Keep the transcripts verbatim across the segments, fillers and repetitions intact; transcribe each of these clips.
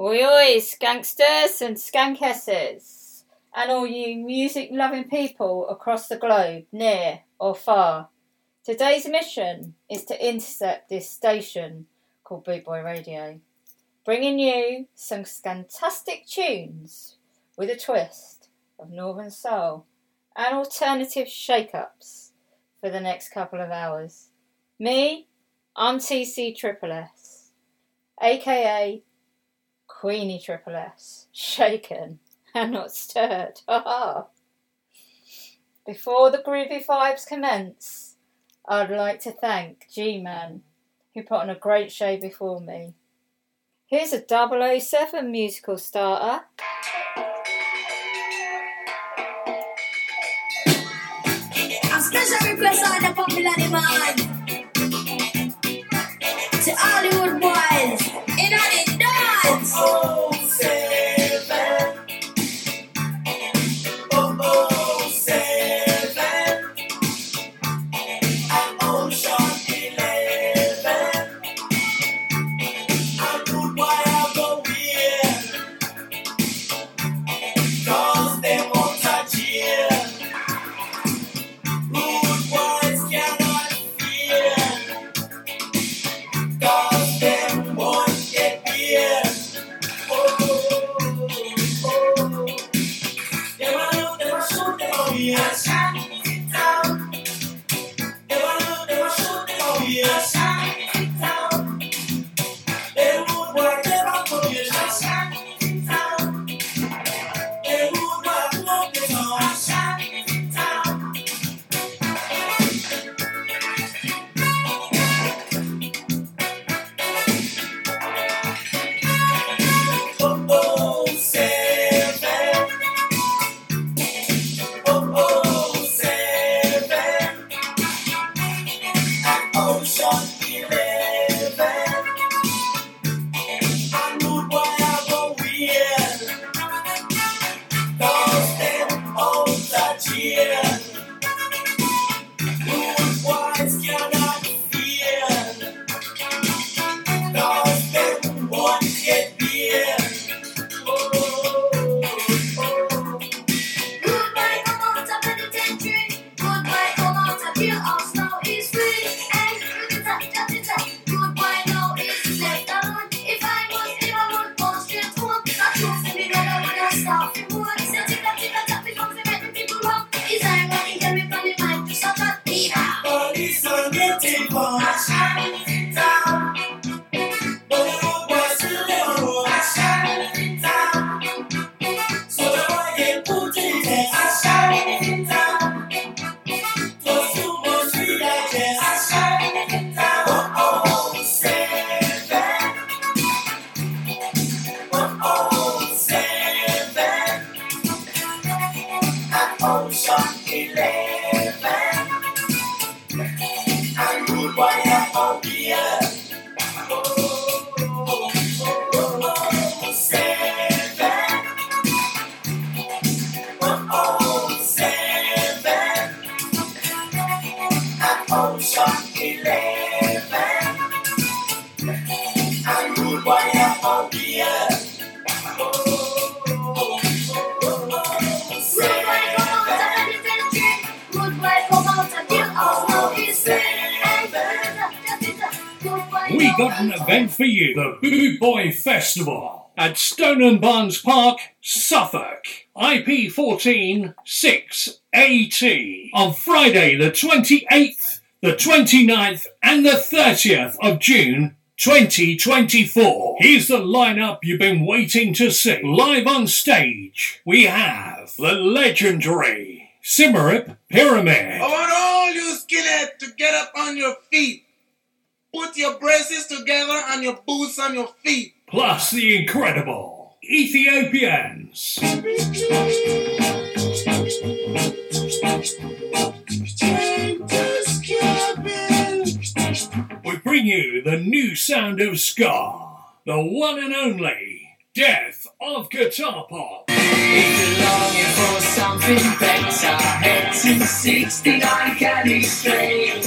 Oi oi, skanksters and skankesses, and all you music-loving people across the globe, near or far. Today's mission is to intercept this station called Boot Boy Radio, bringing you some scantastic tunes with a twist of Northern Soul and alternative shake-ups for the next couple of hours. Me, I'm T C Triple S, aka Queenie Triple S, shaken and not stirred. Before the groovy vibes commence, I'd like to thank G Man, who put on a great show before me. Here's a double oh seven musical starter. A special request on the popular demand to Hollywood boys in on the dance. Oh, seven. Oh, oh, seven. I'm on shot eleven. I'm good boy, I'll go here. Cause they won't touch here. The Boot Boy Festival at Stone and Barnes Park, Suffolk, I P fourteen six A T on Friday the twenty-eighth, the twenty-ninth and the thirtieth of June twenty twenty-four. Here's the lineup you've been waiting to see. Live on stage, we have the legendary Symarip Pyramid. I want all you skinheads to get up on your feet. Put your braces together and your boots on your feet. Plus the incredible Ethiopians. We bring you the new sound of ska, the one and only Death of Guitar Pop. If you're longing for something better, head to sixty-nine Caddy Street.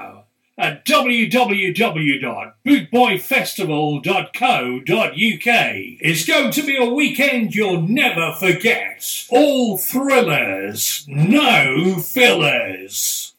at w w w dot boot boy festival dot co dot u k. It's going to be a weekend you'll never forget. All thrillers, no fillers.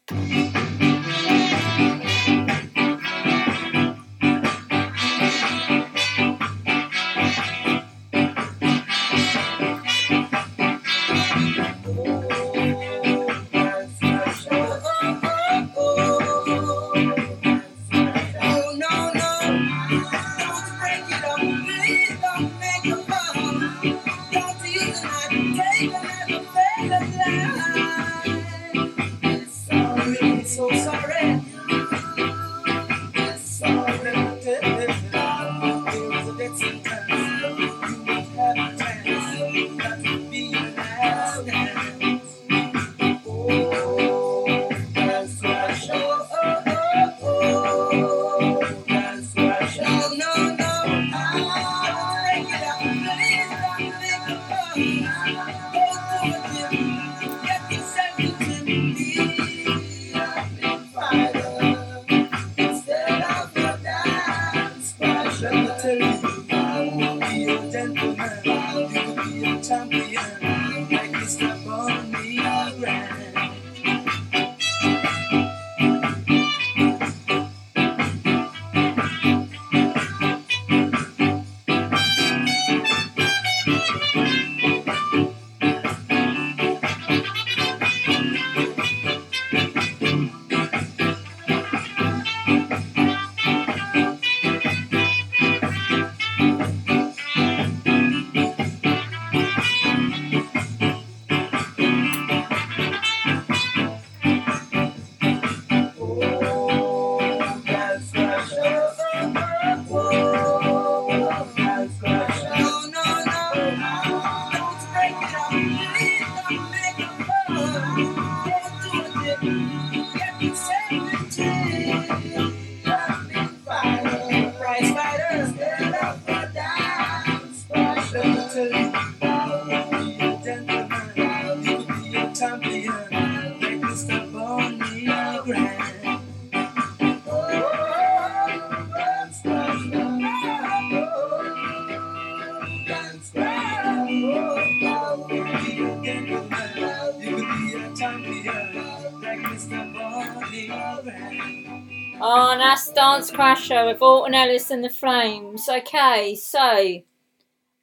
Crasher with Alton Ellis and the Flames. Okay, so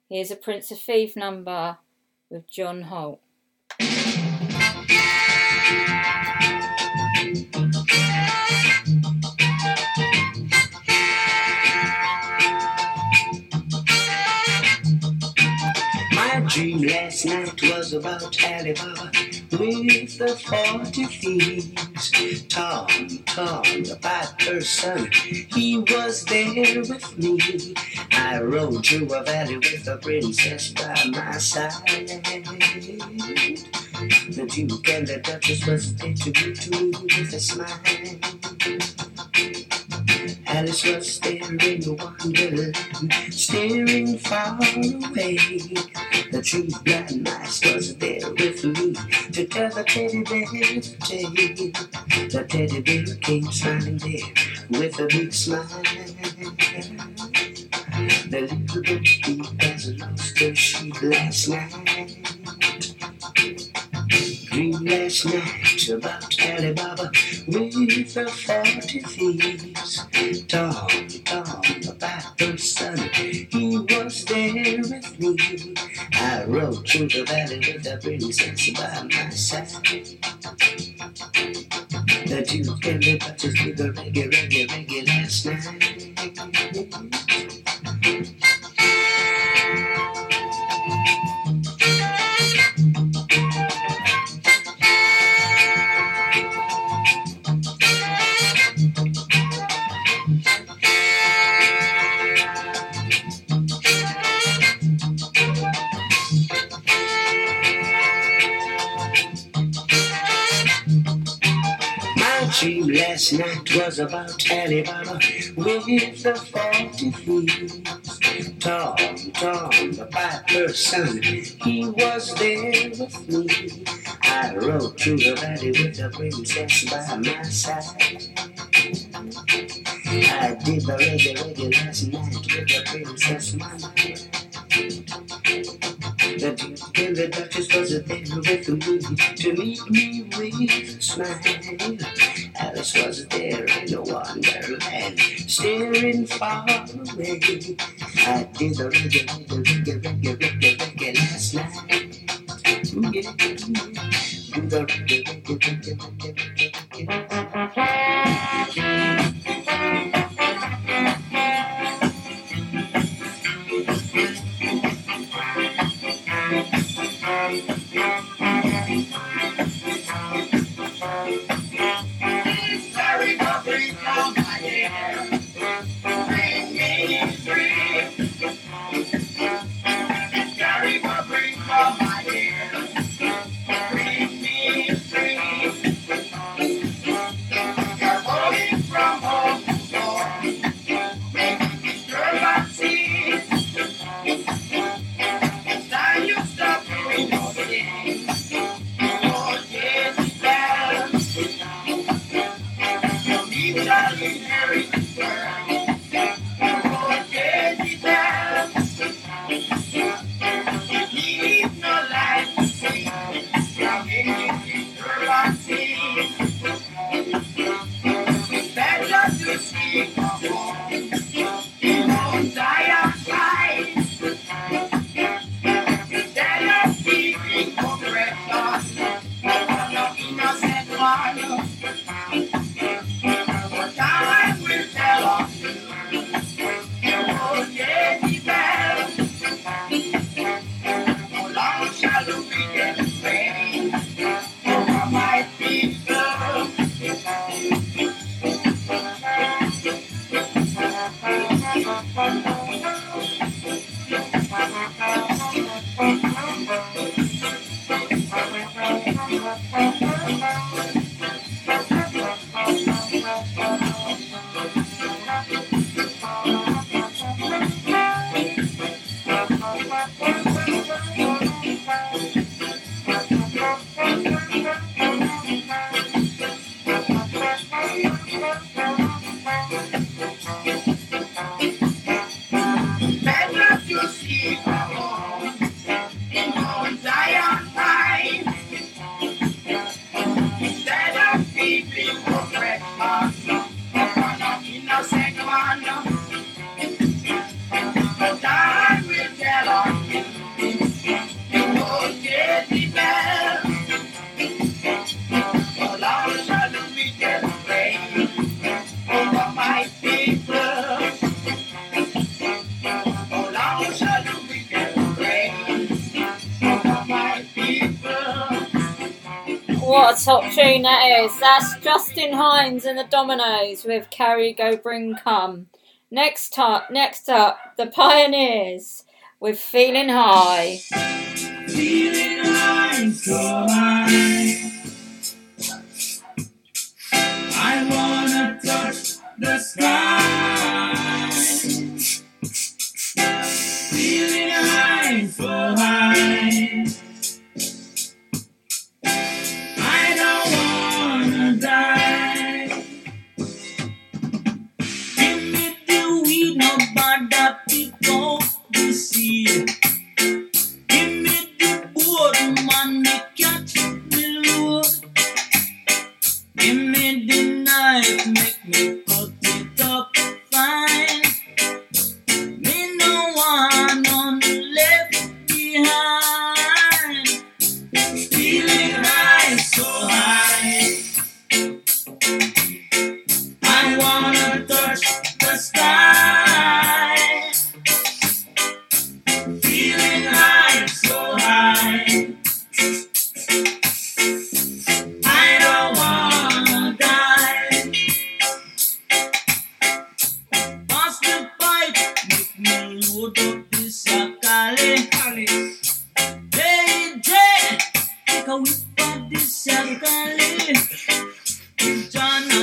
here's a Prince of Thieves number with John Holt. My dream last night was about Alibaba with the forty thieves. Tom, Tom, the bad person, he was there with me. I rode through a valley with a princess by my side. The Duke and the Duchess was there to greet to me with a smile. Alice was there in the wonderland, staring far away. The true blind mice was there with me to tell the teddy bear to take. The teddy bear came smiling there with a big smile. The little baby has lost her sheep last night. Dream last night about Alibaba with the forty thieves. Tom, Tom, the bad son, he was there with me. I rode through the valley with the princess by my side. The Duke and the Duchess did the reggae, reggae, reggae last night. dream last night was about Alibaba with the faulty fees. Tom, Tom, the piper's son, he was there with me. I rode through the valley with the princess by my side. I did the reggae, reggae last night with the princess mama. The duke and the duchess was a there with the moon to meet me with a smile. Alice was there in a wonderland, staring far away. I did the reggae, reggae, reggae, reggae, reggae, reggae last night. Ooh, yeah, yeah. Do the reggae, reggae, reggae, reggae, reggae, reggae, reggae. Top tune that is. That's Justin Hines and the Dominoes with Carry Go Bring Come. Next up, next up, the Pioneers with Feeling High. Feeling high, so high. I wanna touch the sky. Feeling high, so high. John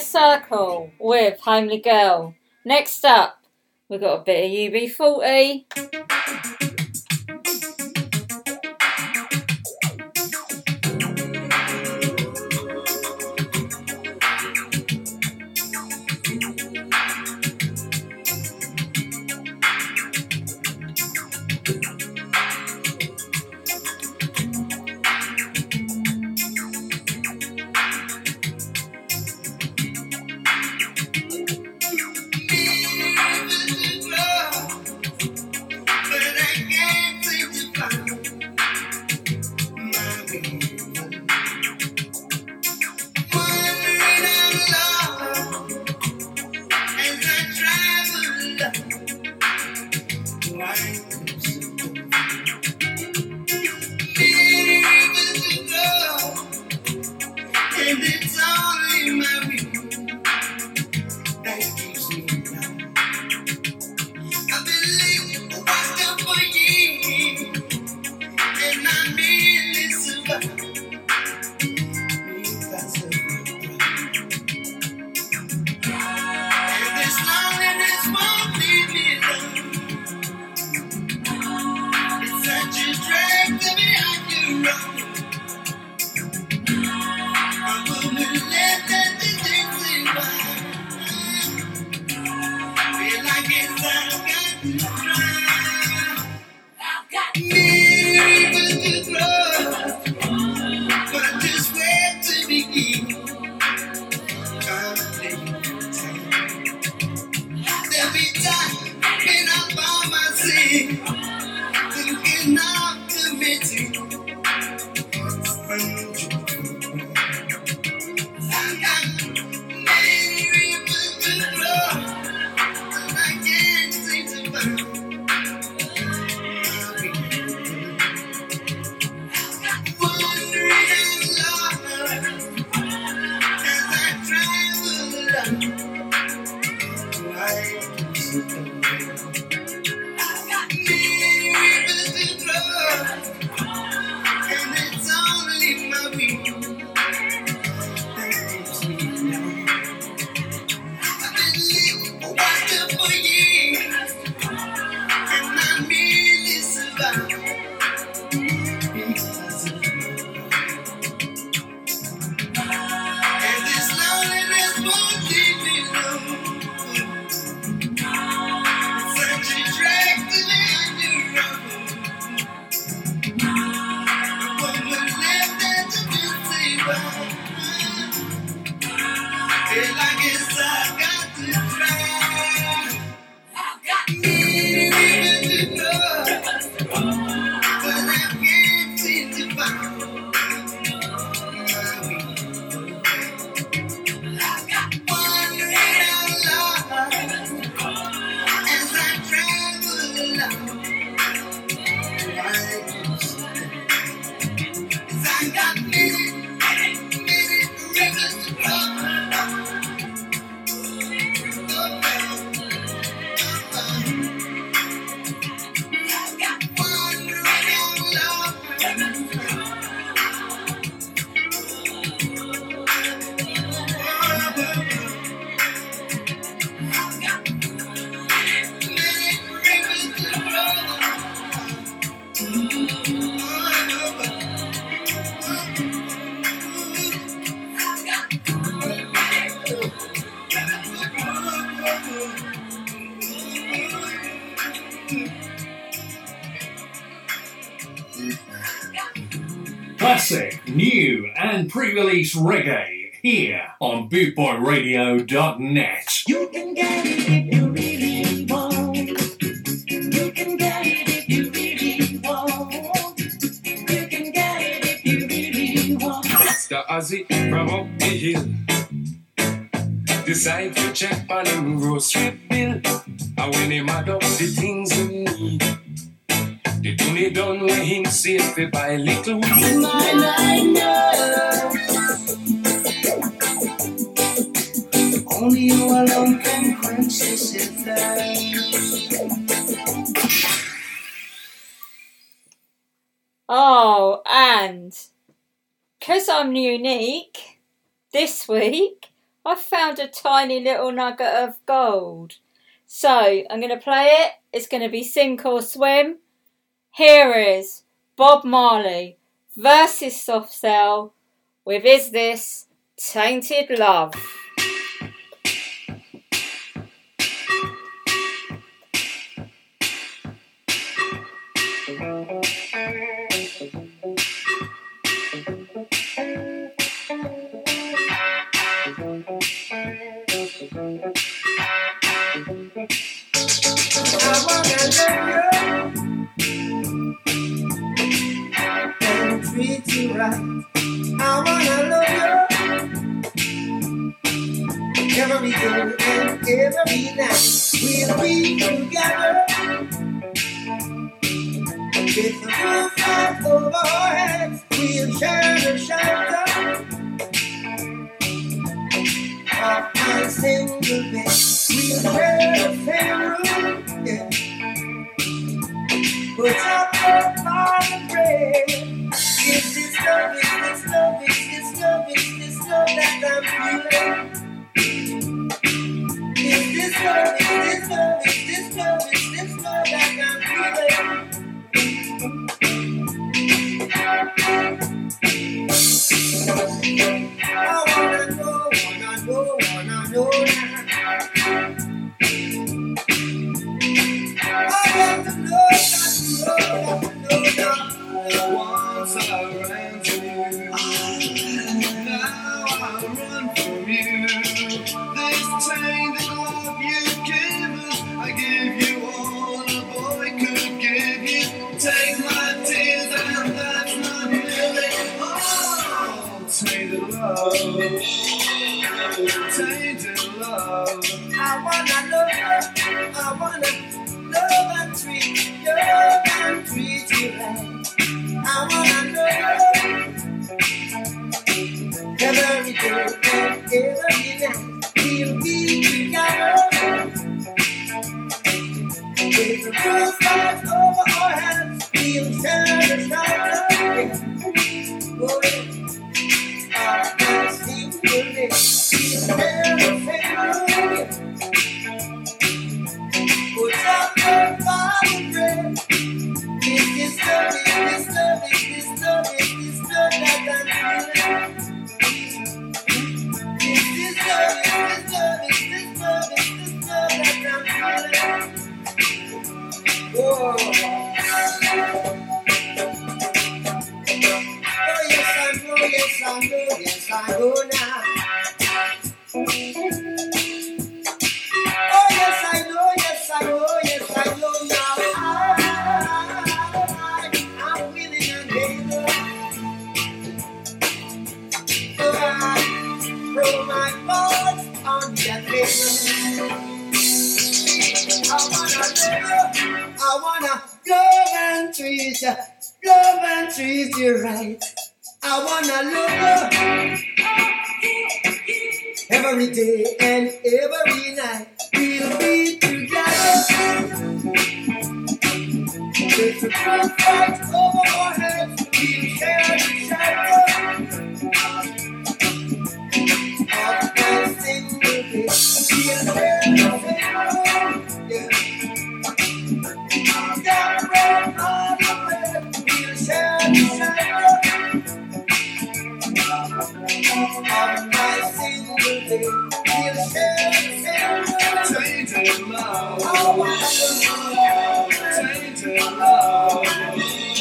Circle with Homely Girl. Next up, we've got a bit of U B forty. classic, new and pre-release reggae here on boot boy radio dot net. You can get it if you really want. You can get it if you really want. You can get it if you really want. Mister Ozzy from up the hill decide to check on him grocery bill. And when him add up the things he need, the money done when him save to buy little wine. Mine, I know. Only you alone can quench this love. Oh, and because I'm unique, this week I found a tiny little nugget of gold. So I'm going to play it. It's going to be Sink or Swim. Here is Bob Marley versus Soft Cell with Is This Tainted Love? Change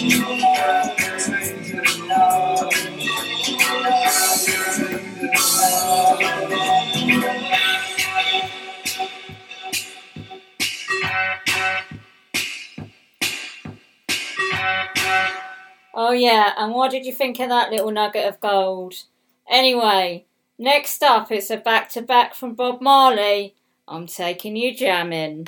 your love, change your love. Oh yeah, and what did you think of that little nugget of gold? Anyway, next up it's a back-to-back from Bob Marley. I'm taking you jamming.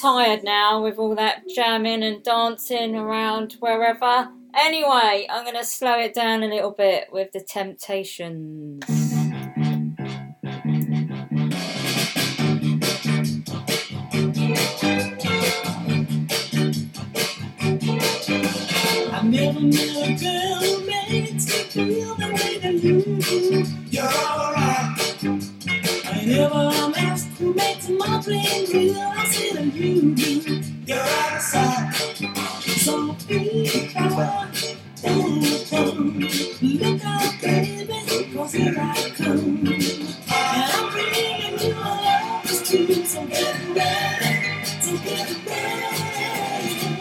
Tired now with all that jamming and dancing around wherever. Anyway, I'm going to slow it down a little bit with the Temptations. I've never met a girl who made to feel the way that you do. You're right. I never met who makes my dreams real. You do, you're outside. So be proud and fun. Look out, baby, 'cause here I come. And I'm bringing you all this tune, so get ready, so get ready.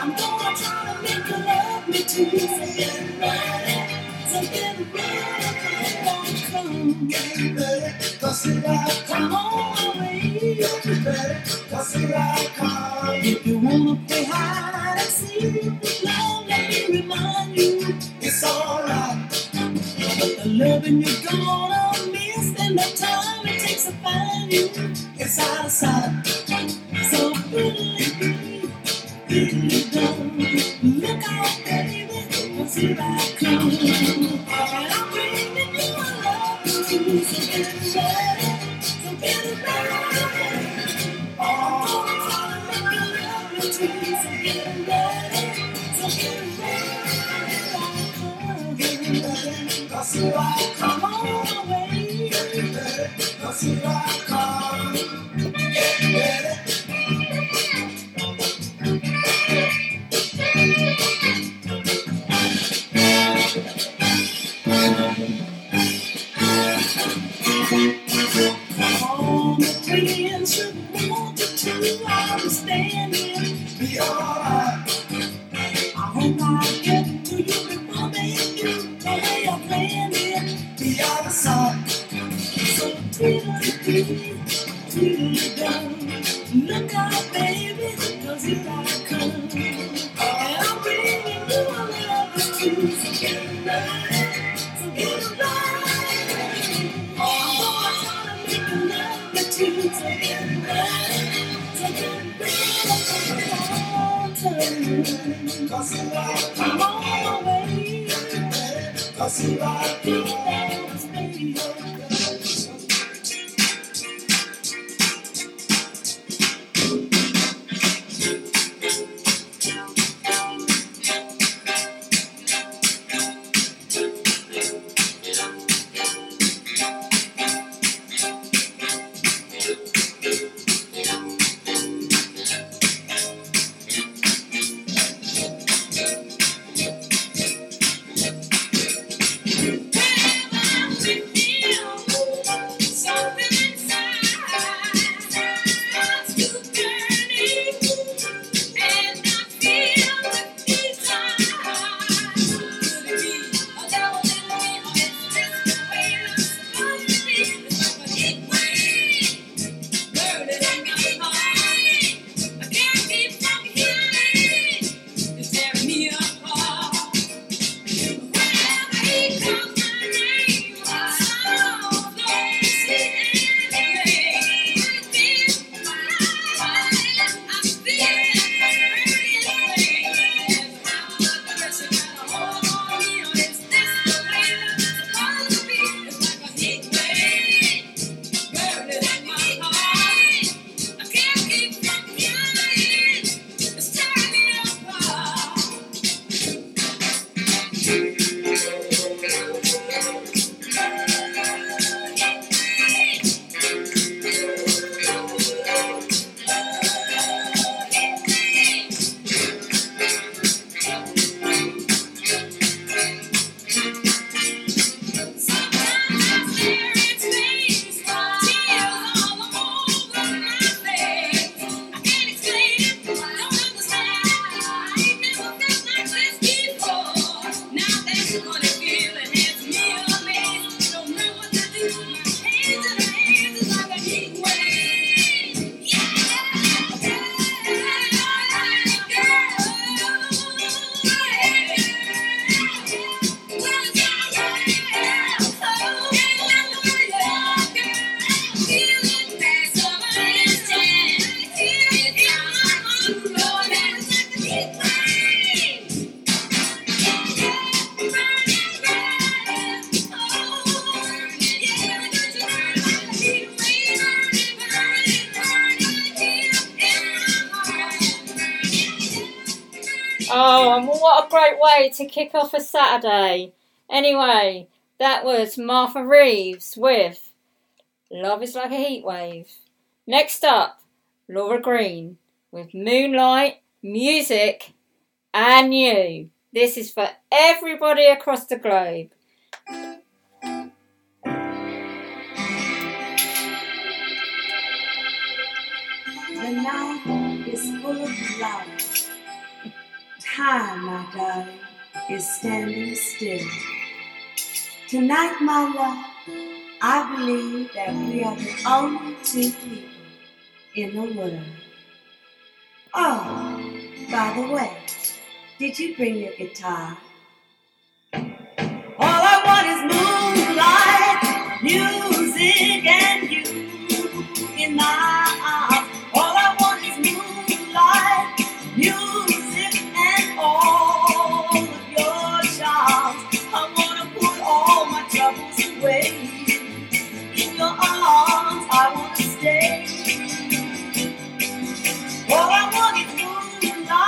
I'm gonna try to make you love me too, so get ready, so get ready. Don't come, get ready, 'cause here I come. Get ready, 'cause here I come. If you wanna play hide and seek, now let me remind you, it's alright. But the loving you're gonna miss and the time it takes to find you, it's out of sight. So really, really don't look out, baby, 'cause here I come. And I'm bringing you a love to you, so get ready. To kick off a Saturday. Anyway, that was Martha Reeves with Love is Like a Heatwave. Next up, Laura Green with Moonlight, Music and You. This is for everybody across the globe. The night is full of light. Time, my darling, is standing still. Tonight, my love, I believe that we are the only two people in the world. Oh, by the way, did you bring your guitar? All I want is moonlight, music, and you in my arms. All I want is moonlight, music, and all. I wanna stay. All I want is moonlight,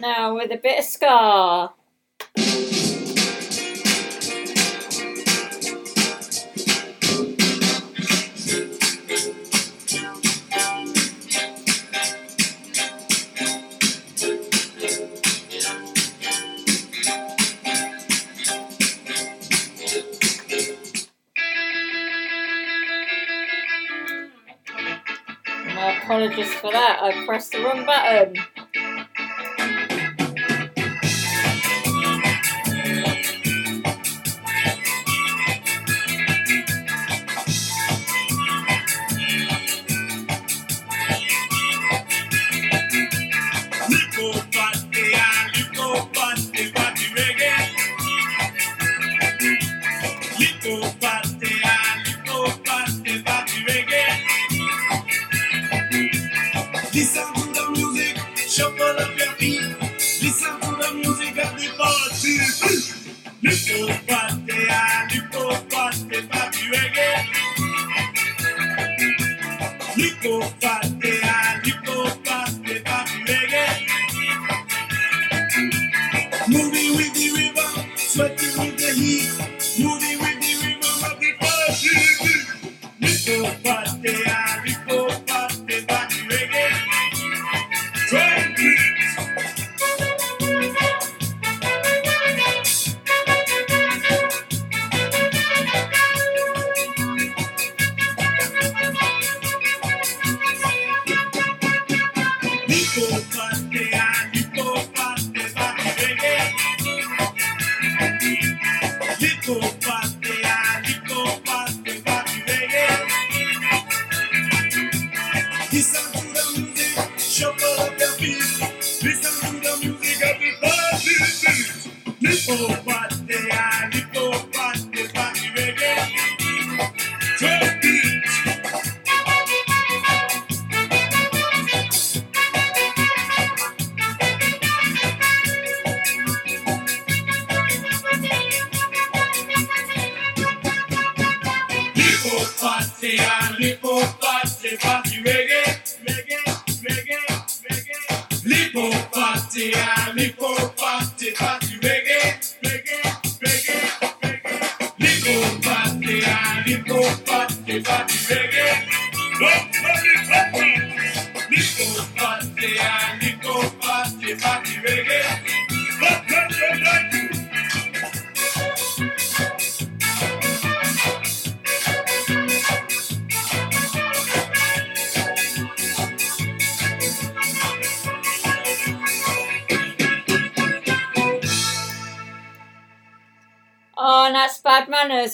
Now with a bit of ska. My apologies for that, I pressed the wrong button.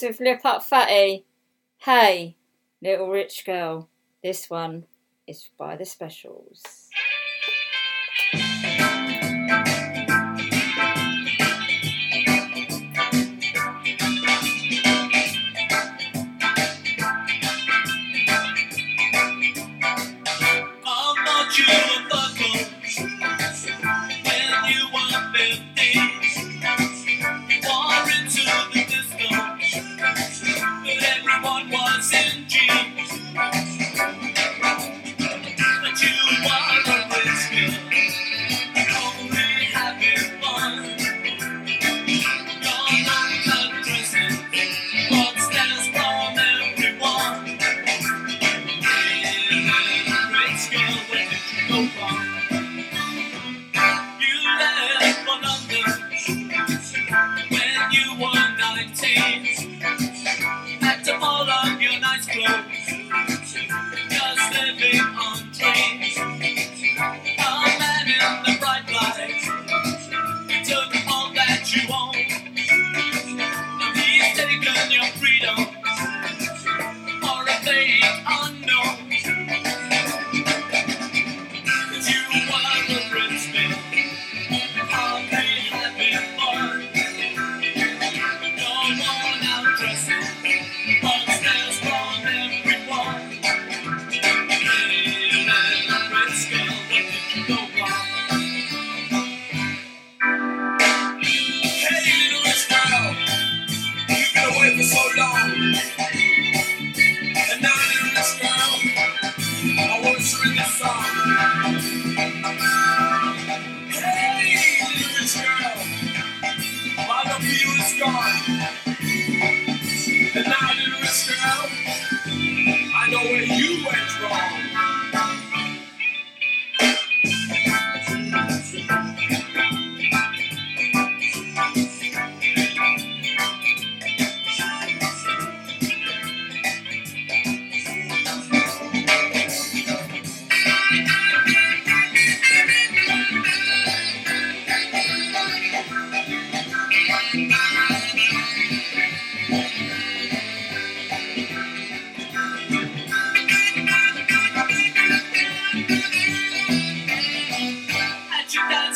With Lip Up Fatty. Hey, Little Rich Girl. This one is by the Specials. One was in jeans, but you were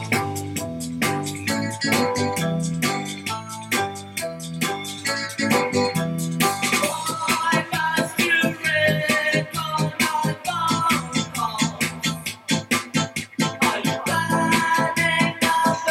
I must be afraid of my bones. Are you burning the food like a fish?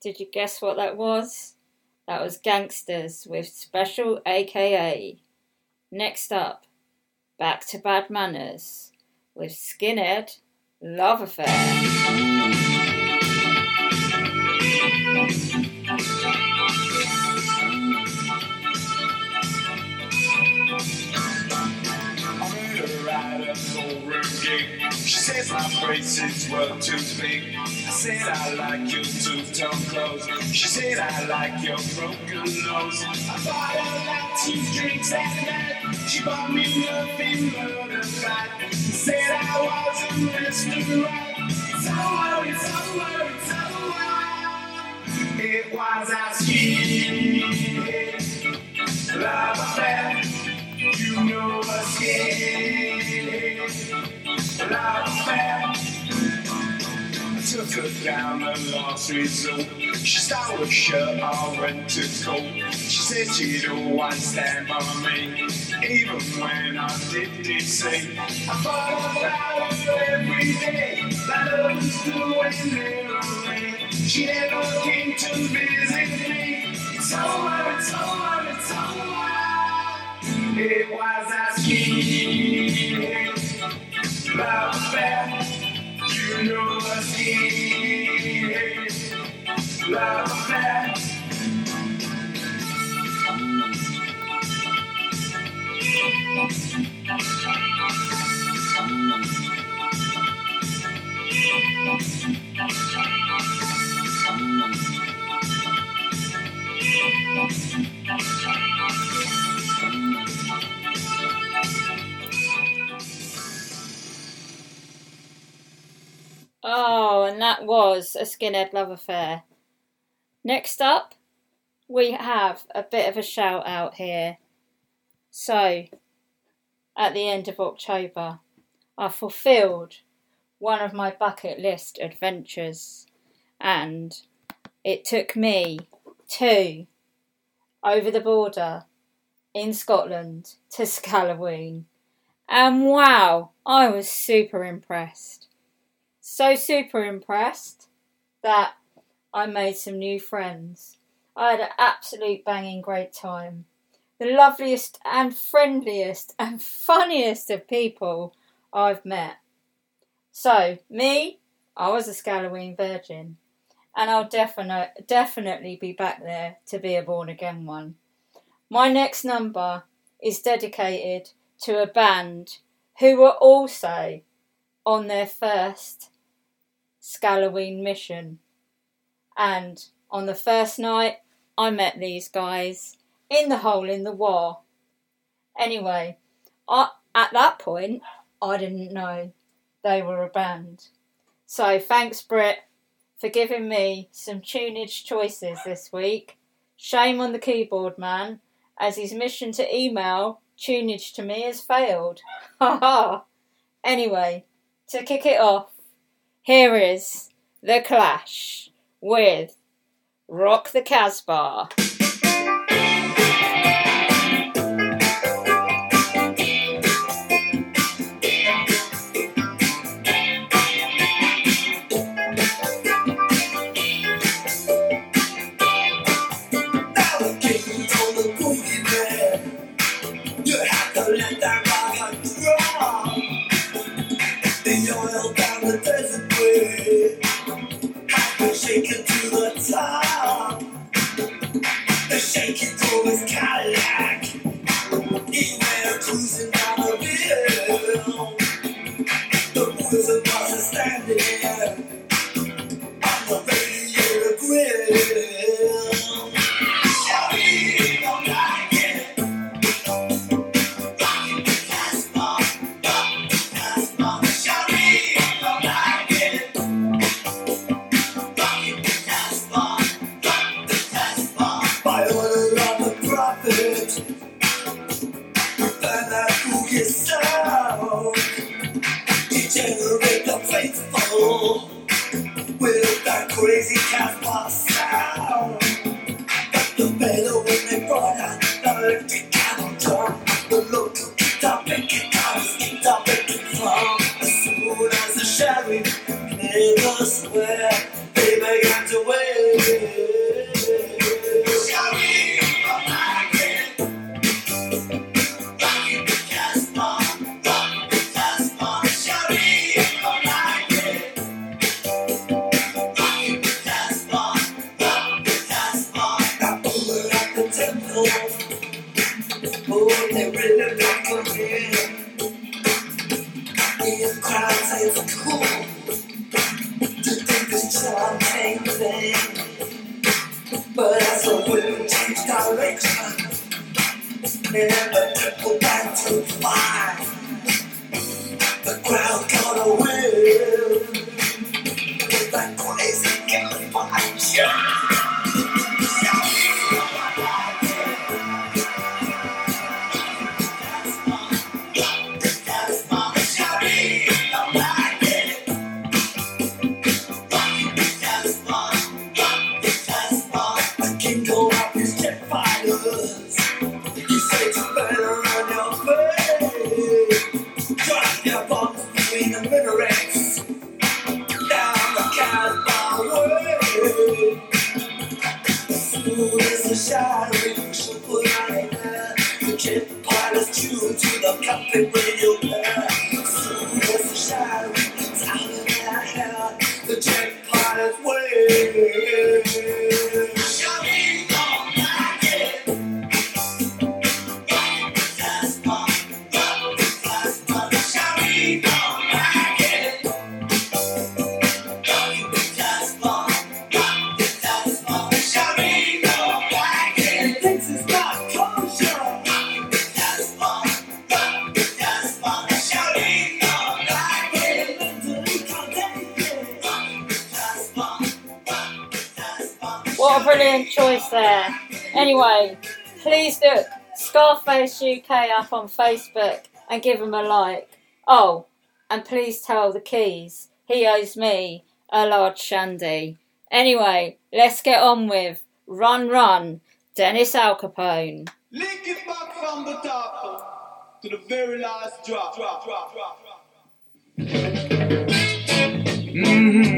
Did you guess what that was? That was Gangsters with Special A K A. Next up, back to Bad Manners with Skinhead, Love Affair. She says my braces were too big. I said I like your two-tone clothes. She said I like your broken nose. I bought her like two drinks that night. She bought me nothing but a fight. Said I wasn't listening right. It was a skinhead love affair. You know a skinhead love affair. Took her down the last resort. She stole a shirt, I went to court. She said she'd always stand by me, even when I did deceive. I thought about her every day. That love was always there on me. She never came to visit me. It's over, it's over, it's over. It was a skinhead love affair. You know a skinhead love affair. Oh, and that was a skinhead love affair. Next up, we have a bit of a shout out here. So, at the end of October, I fulfilled one of my bucket list adventures, and it took me to over the border in Scotland to Scalloween, and wow, I was super impressed. So super impressed that I made some new friends. I had an absolute banging great time. The loveliest and friendliest and funniest of people I've met. So, me, I was a Scalloween virgin, and I'll defini- definitely be back there to be a born-again one. My next number is dedicated to a band who were also on their first Scalloween mission. And on the first night, I met these guys in the hole in the war. Anyway, I, at that point, I didn't know they were a band. So thanks, Britt, for giving me some tunage choices this week. Shame on the keyboard man, as his mission to email tunage to me has failed. Ha ha! Anyway, to kick it off, here is The Clash with Rock the Casbah. The crowd got away. the jackpotter's way. Brilliant choice there. Anyway, please look Scarface U K up on Facebook and give him a like. Oh, and please tell the Keys he owes me a large shandy. Anyway, let's get on with Run Run, Dennis Al Capone. Lick it back from the top to the very last drop. drop, drop, drop, drop. Mm-hmm. Mm-hmm.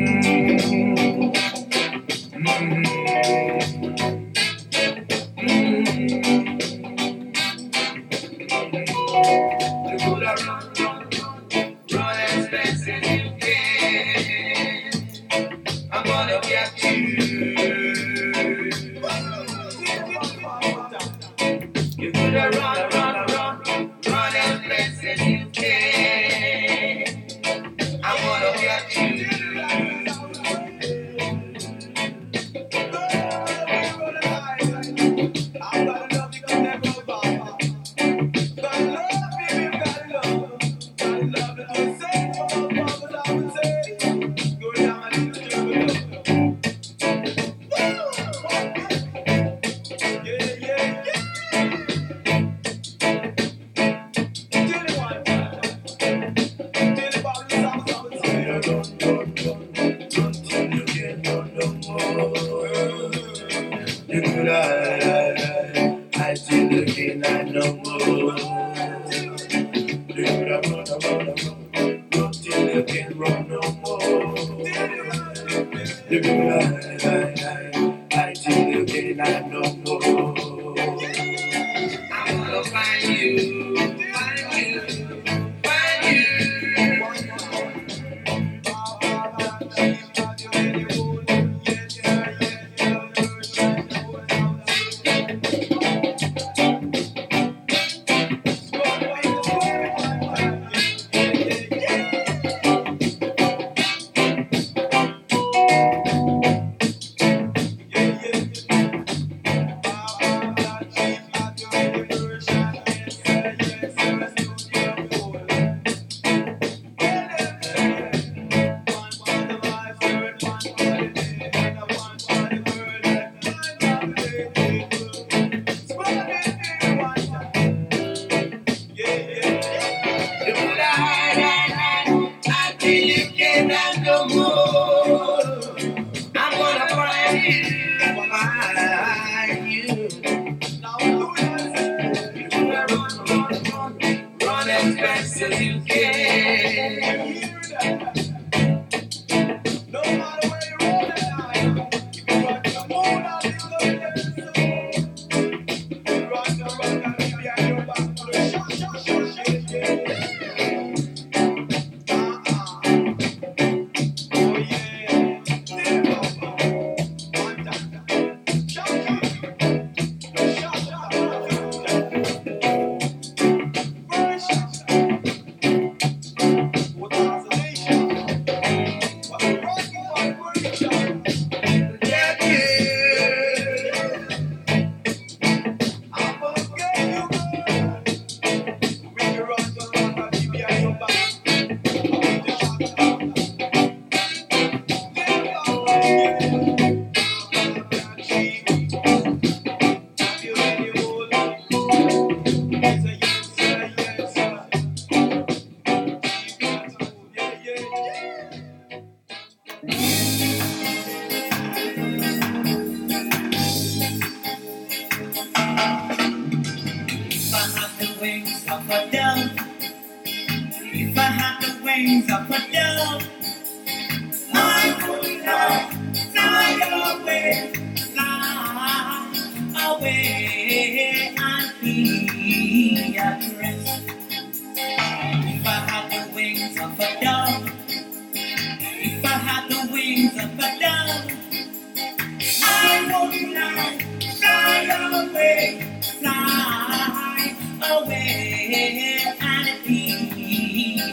If I had the wings of a dove. I won't lie, fly away, fly away, and be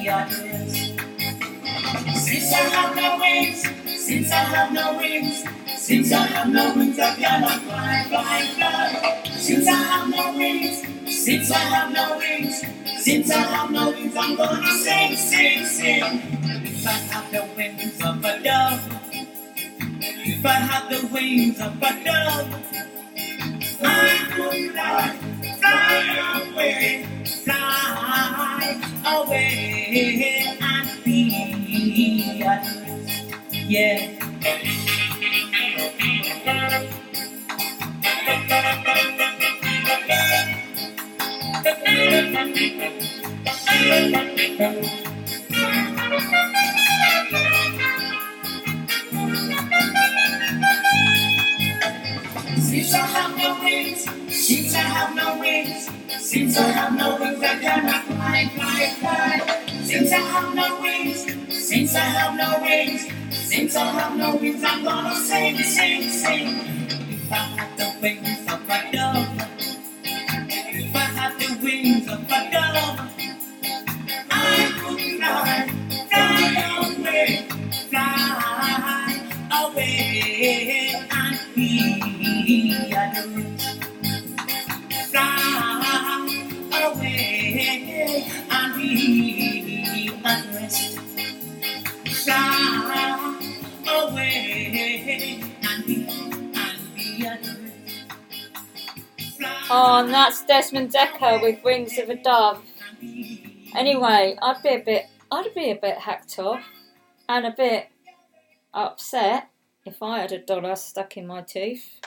yours. Since I have no wings, since I have no wings, since I have no wings, I cannot fly, fly, fly. Since I have no wings, since I have no wings, since I have no wings, I'm gonna sing, sing, sing. If I have the wings of a dove, if I have the wings of a dove, I would fly, fly away, fly away, and be at rest. Yeah. Since I have no wings, since I have no wings, since I have no wings, I cannot fly, fly, fly. Since I have no wings, since I have no wings, since I have no wings, I'm gonna sing, sing, sing. If I have the wings of a dove, if I have the wings of a dove, I could fly, fly away, fly away, and be at rest. Fly away and be at rest. Fly away and be, and be at rest. Oh, and that's Desmond Dekker with Wings of a Dove. Anyway, I'd be a bit, I'd be a bit hacked off and a bit upset if I had a dollar stuck in my tooth.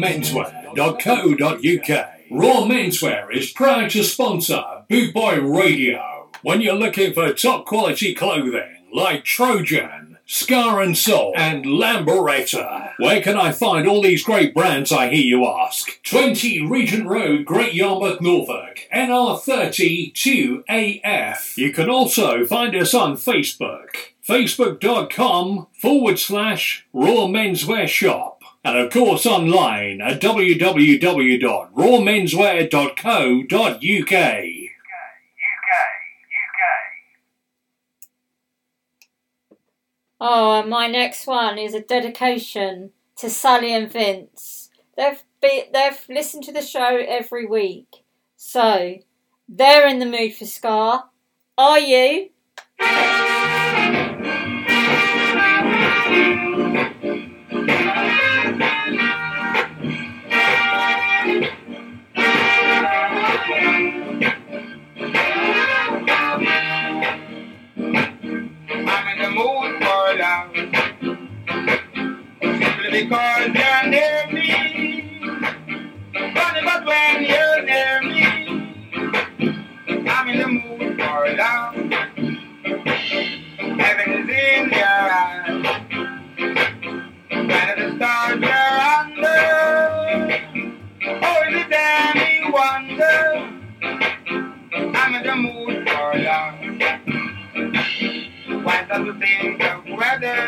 menswear dot co dot uk. Raw Menswear is proud to sponsor Boot Boy Radio. When you're looking for top quality clothing like Trojan, Scar and Soul and Lamberetta, where can I find all these great brands, I hear you ask? twenty Regent Road, Great Yarmouth, Norfolk, N R thirty two A F. You can also find us on Facebook, facebook dot com forward slash Raw Menswear Shop. and of course online at w w w dot raw menswear dot co dot u k. Oh, and my next one is a dedication to Sally and Vince. They've be, they've listened to the show every week, so they're in the mood for ska. Are you? Because you're near me, funny, but when you're near me, I'm in the mood for love. Heaven is in your eyes, and the stars you're under. Oh, is it any wonder? I'm in the mood for love. Why don't you think of weather?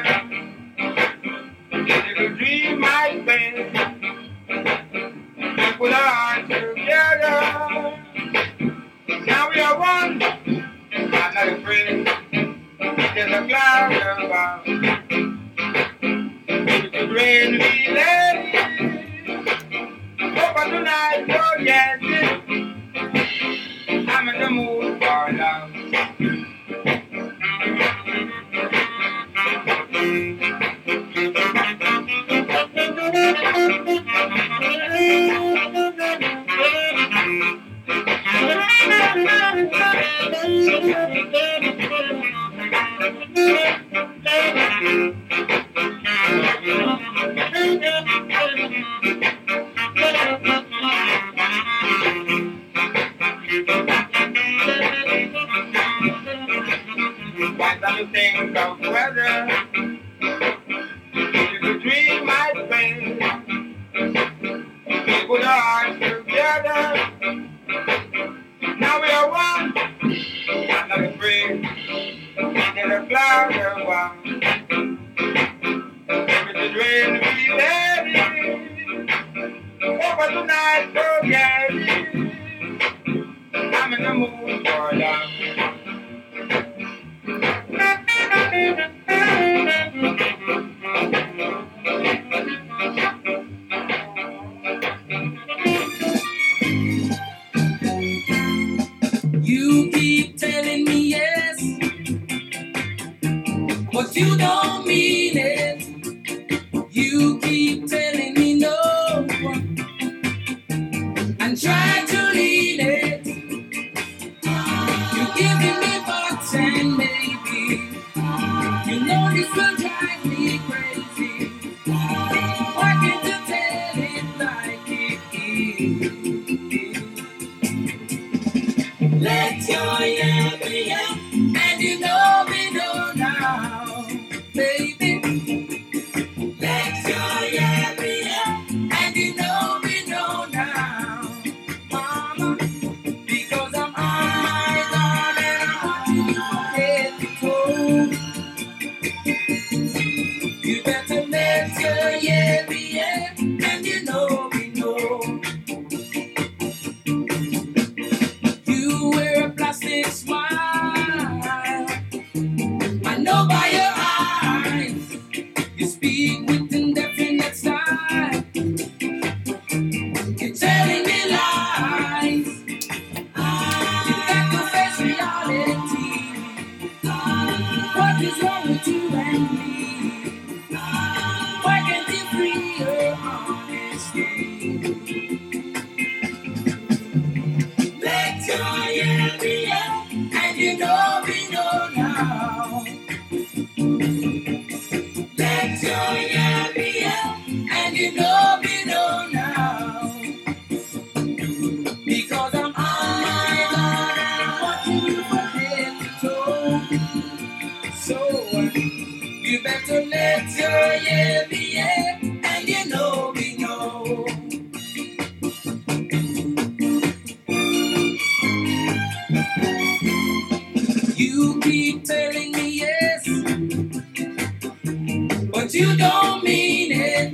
You don't mean it.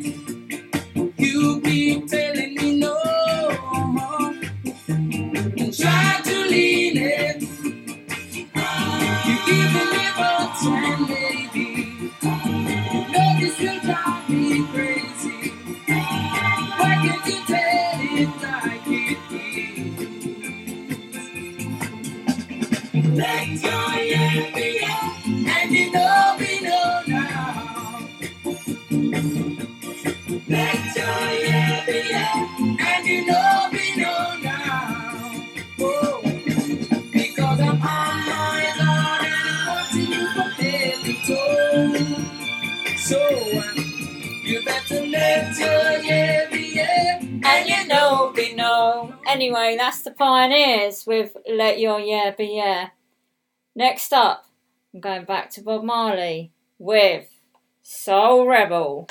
it, like it is. Let your hand be up, and you know we know now. Let your hand be up, and you know we know now. Oh, because I'm high, Lord, and I want you from head to toe. So uh, you better let your hand be up. And you know we know. Anyway, that's the Pioneers with Let Your Yeah Be Yeah. Next up, I'm going back to Bob Marley with Soul Rebel.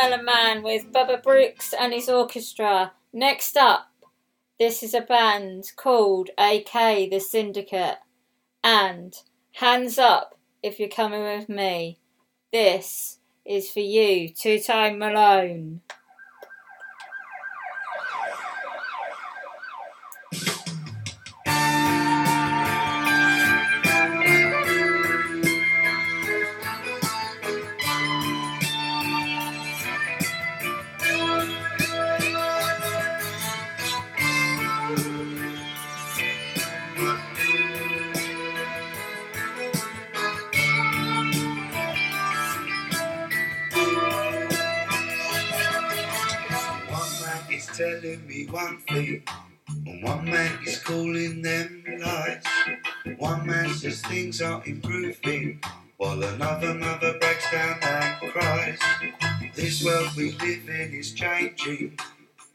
Watermelon Man with Bubba Brooks and his orchestra. Next up, this is a band called A K The Syndicate, and hands up if you're coming with me. This is for you, Two-Time Malone. Telling me one thing, and one man is calling them lies. One man says things are improving, while another mother breaks down and cries. This world we live in is changing.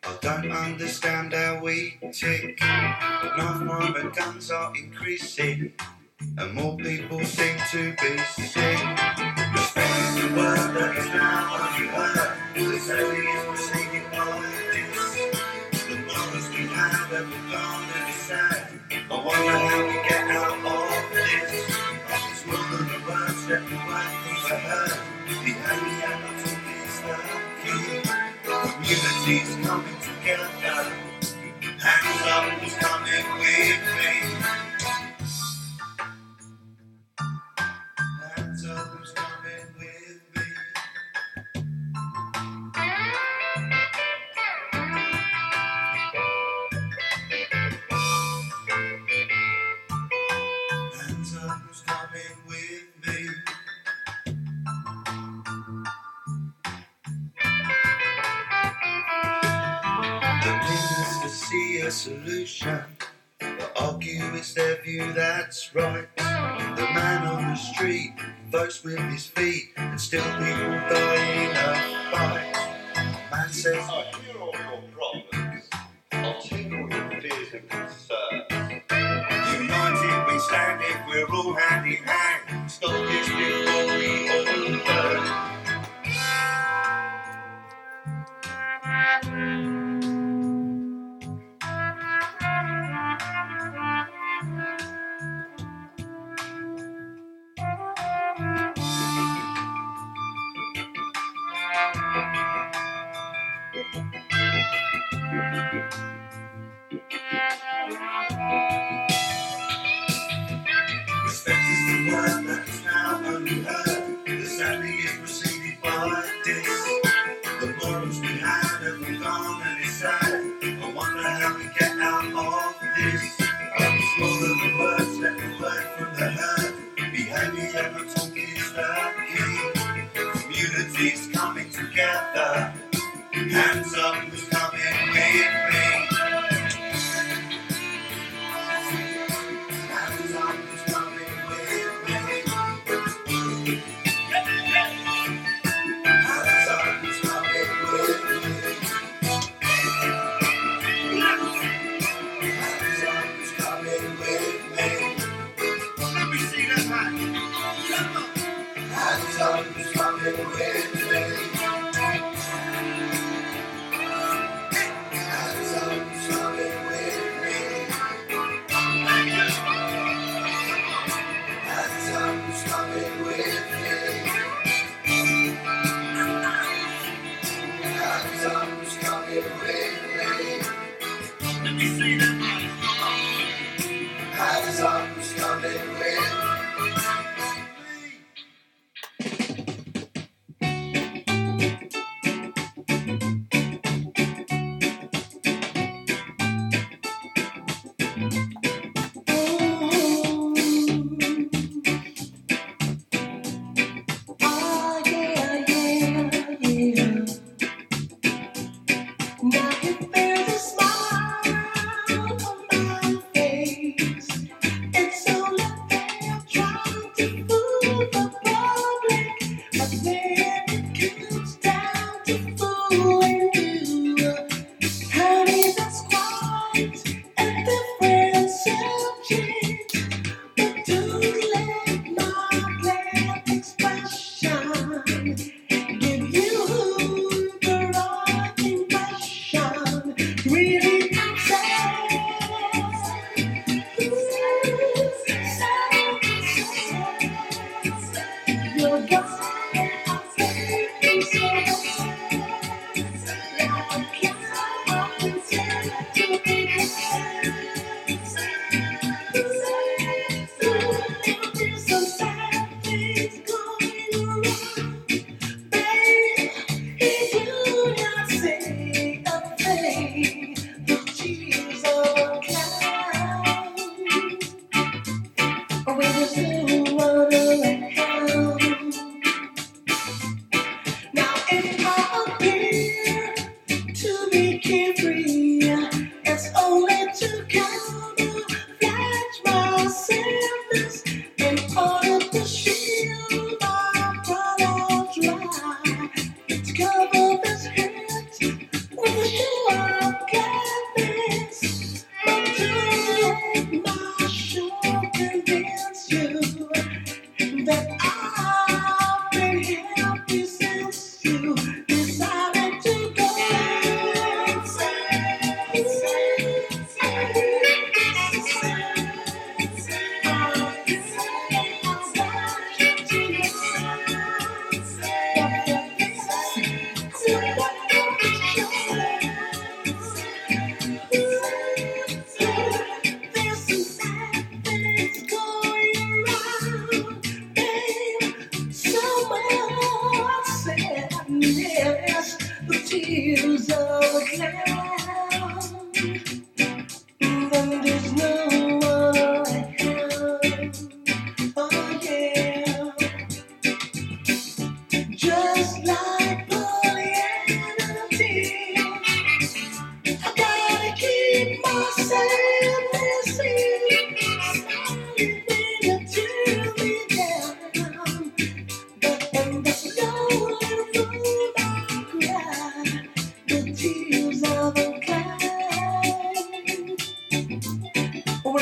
I don't understand how we tick. Knife crime and guns are increasing, and more people seem to be sick. Respect the world that is now on the earth. The story is proceeding on. That we're gonna decide. I wonder how we get out of this. It's more than the words that the white things I heard. Behind me, I'm not talking, it's not happening. Communities coming together. Hands up, who's coming with me? Hands up, who's coming with me? A solution, but argue it's their view that's right. The man on the street votes with his feet, and still people die in a fight. A man says, I hear all your problems, I'll take all your fears and concerns. United we stand if we're all hand in hand. Stop this before we all burn. It's so lovely.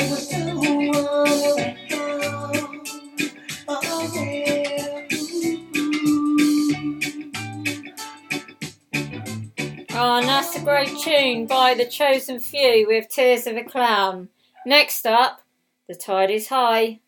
always do wanna let go. Oh yeah. Oh, and that's a great tune by The Chosen Few with Tears of a Clown. Next up, The Tide is High.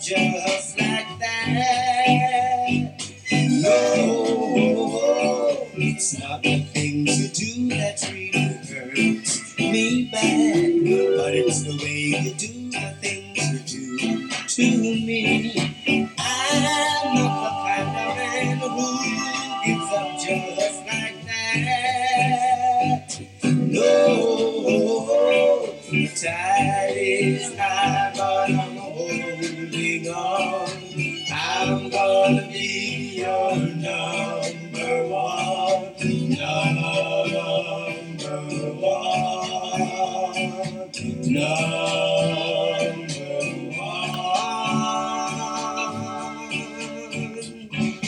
Just like that. No, it's not the things you do that really hurts me bad, but it's the way you do the things you do to me. I'm not the kind of man who gives up just like that. No, the tide is high, but I'm I'm gonna be your number one, number one, number one.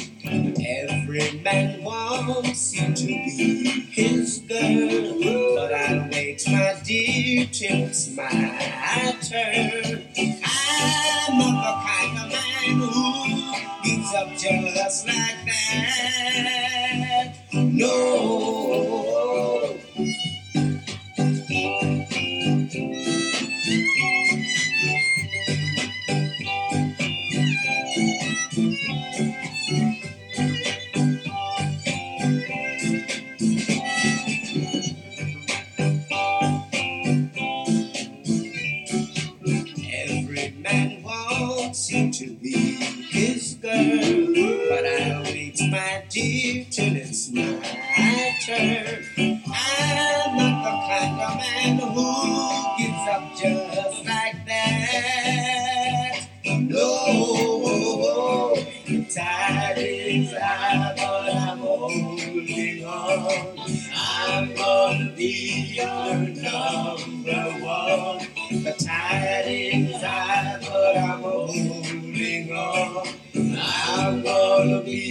Every man wants you to be his girl, but I wait, my dear, till it's my turn. I'm not the kind of man who gives up just like that. No. I am I gonna be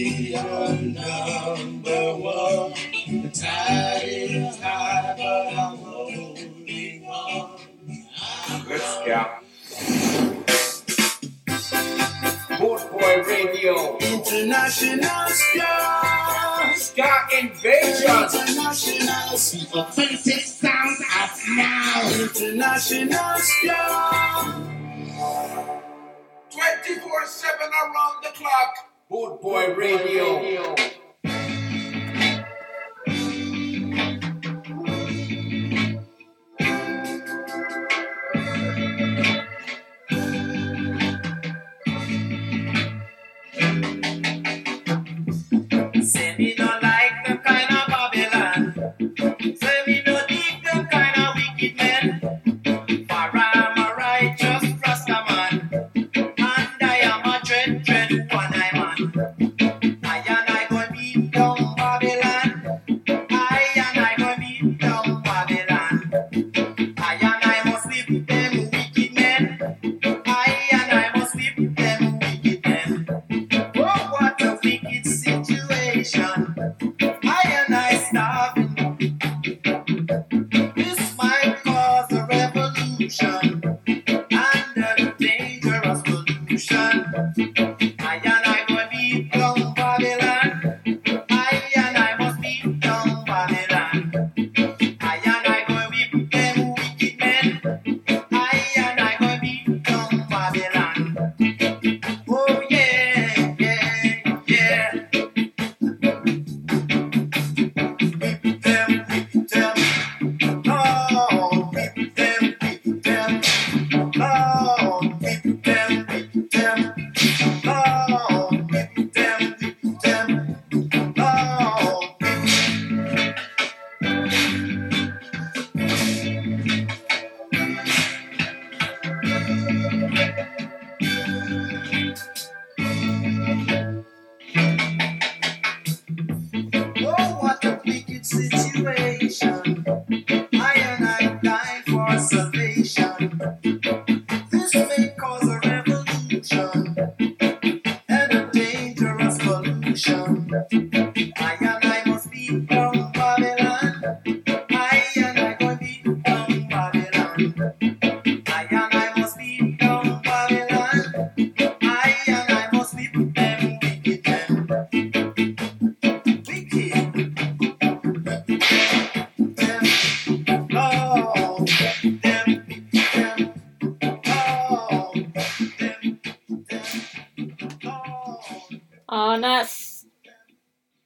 Oh, that's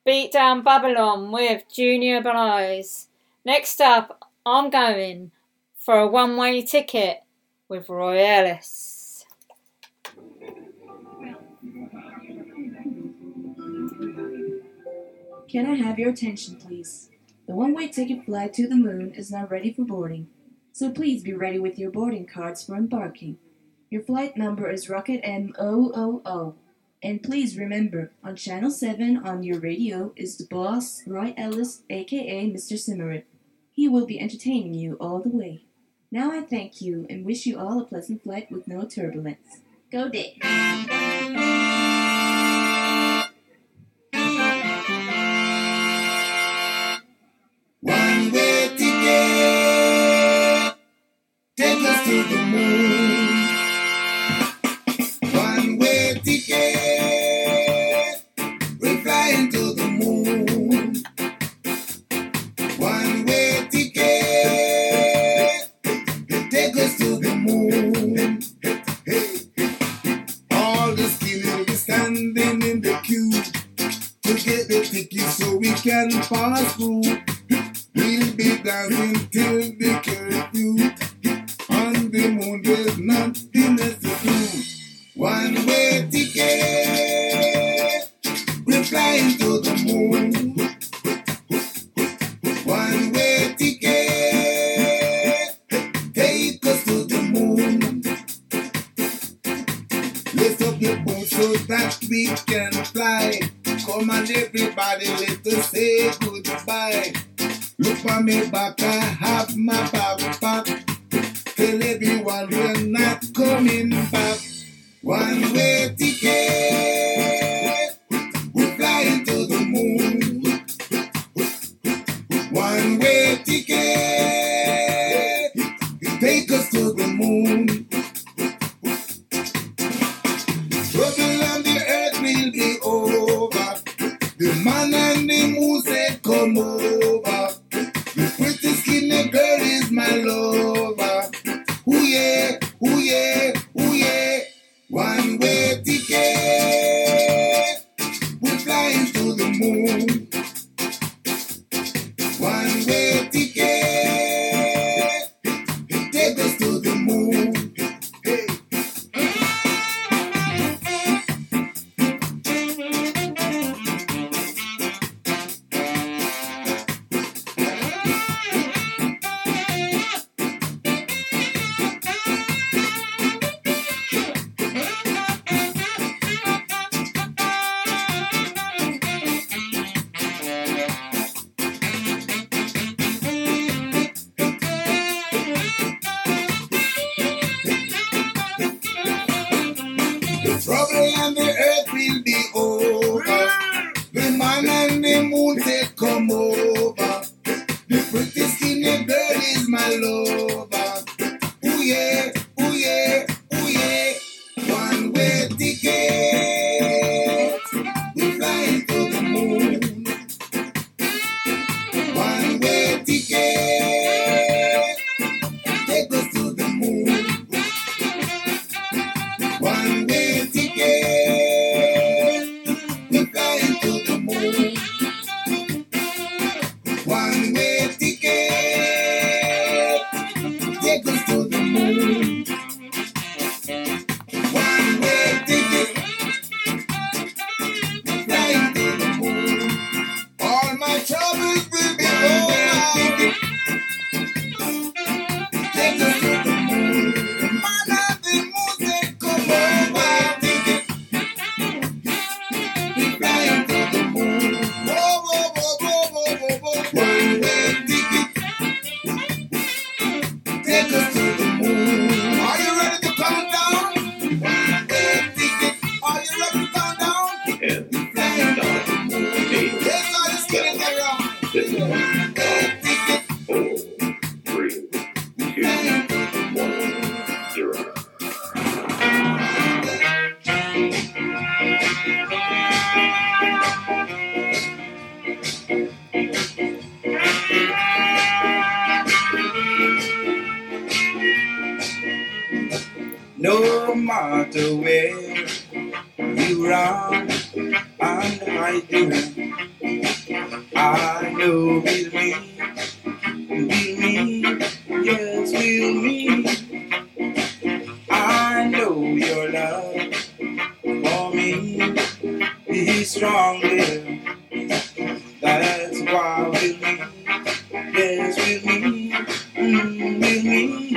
Beat Down Babylon with Junior Belize. Next up, I'm going for a one-way ticket with Roy Ellis. Can I have your attention, please? The one-way ticket flight to the moon is now ready for boarding, so please be ready with your boarding cards for embarking. Your flight number is Rocket M zero zero zero, and please remember, on Channel seven on your radio is the boss, Roy Ellis, aka Mister Symarip. He will be entertaining you all the way. Now I thank you and wish you all a pleasant flight with no turbulence. Go Dick! No matter where you run, I know how you do it. I know be me, be me, yes, be me. I know your love for me is strong, yeah. That's why with me, yes, with me, mm, with me.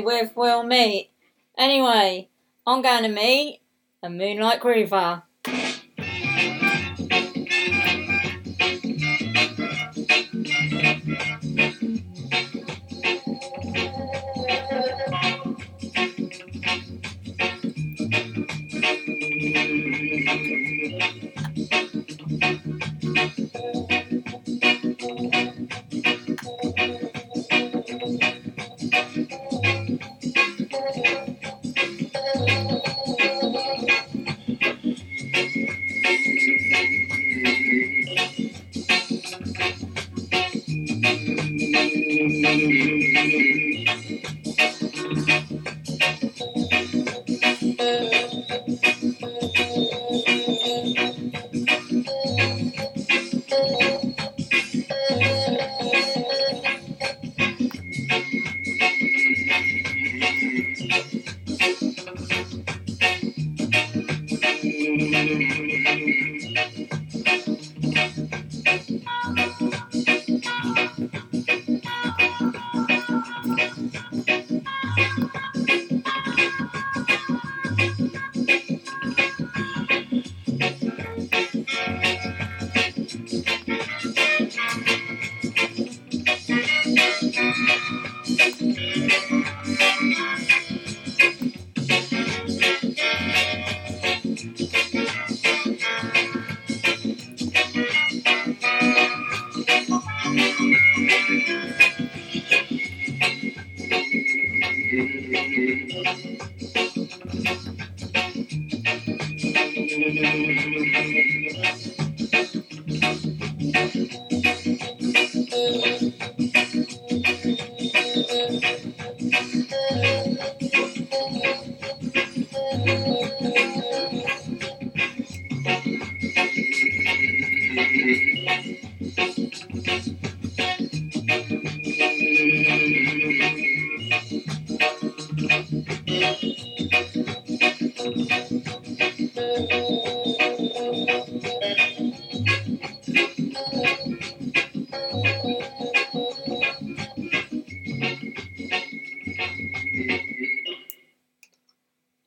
With We'll Meet. Anyway, I'm going to meet a Moonlight Groover.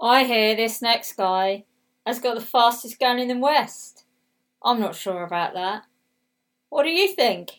I hear this next guy has got the fastest gun in the West. I'm not sure about that. What do you think?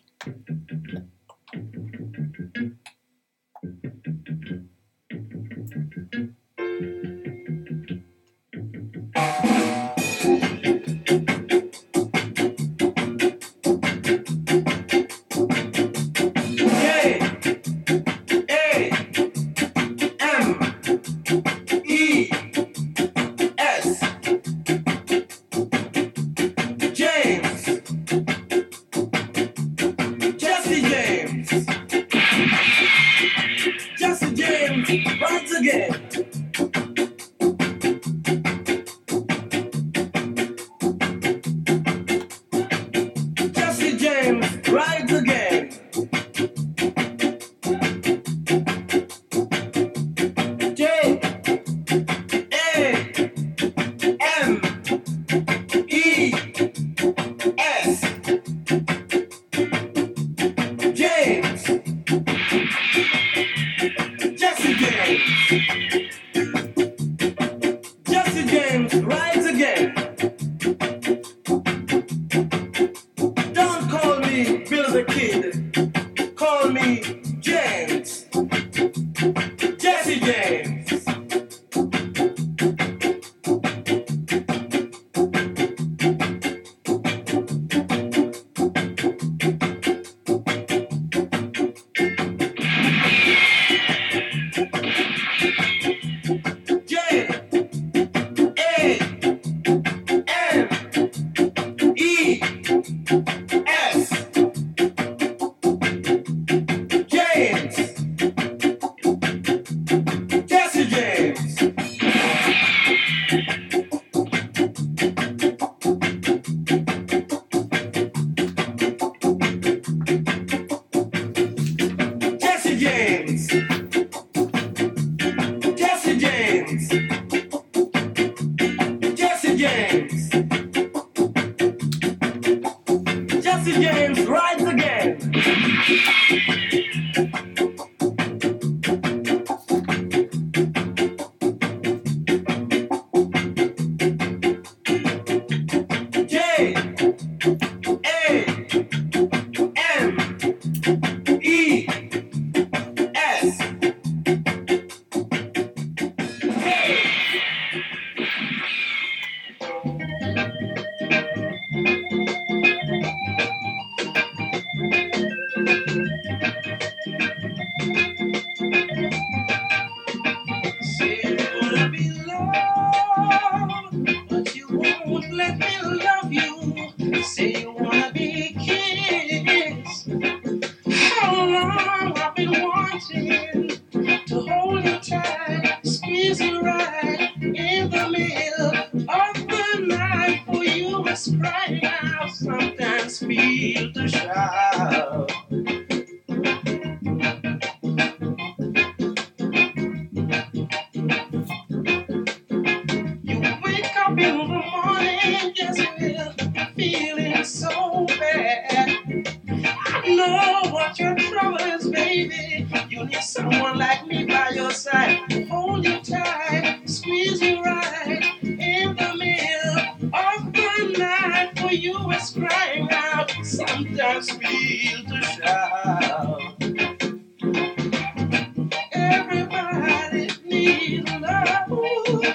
love you. Say you wanna be kissed. How long I've been wanting to hold you tight, squeeze you right in the middle of the night. For you is crying out, sometimes feel to shout. Someone like me by your side, hold you tight, squeeze you right in the middle of the night. For you is crying out, sometimes feel to shout. Everybody needs love.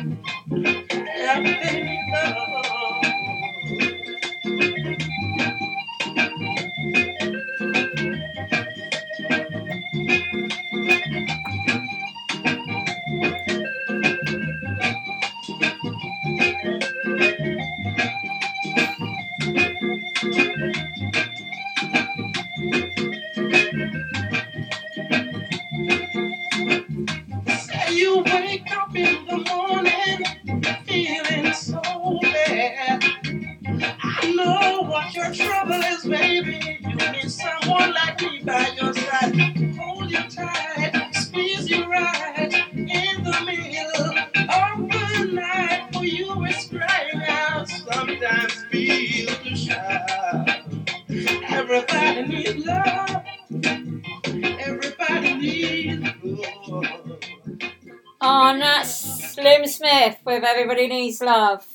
Everybody needs love. With Everybody Needs Love.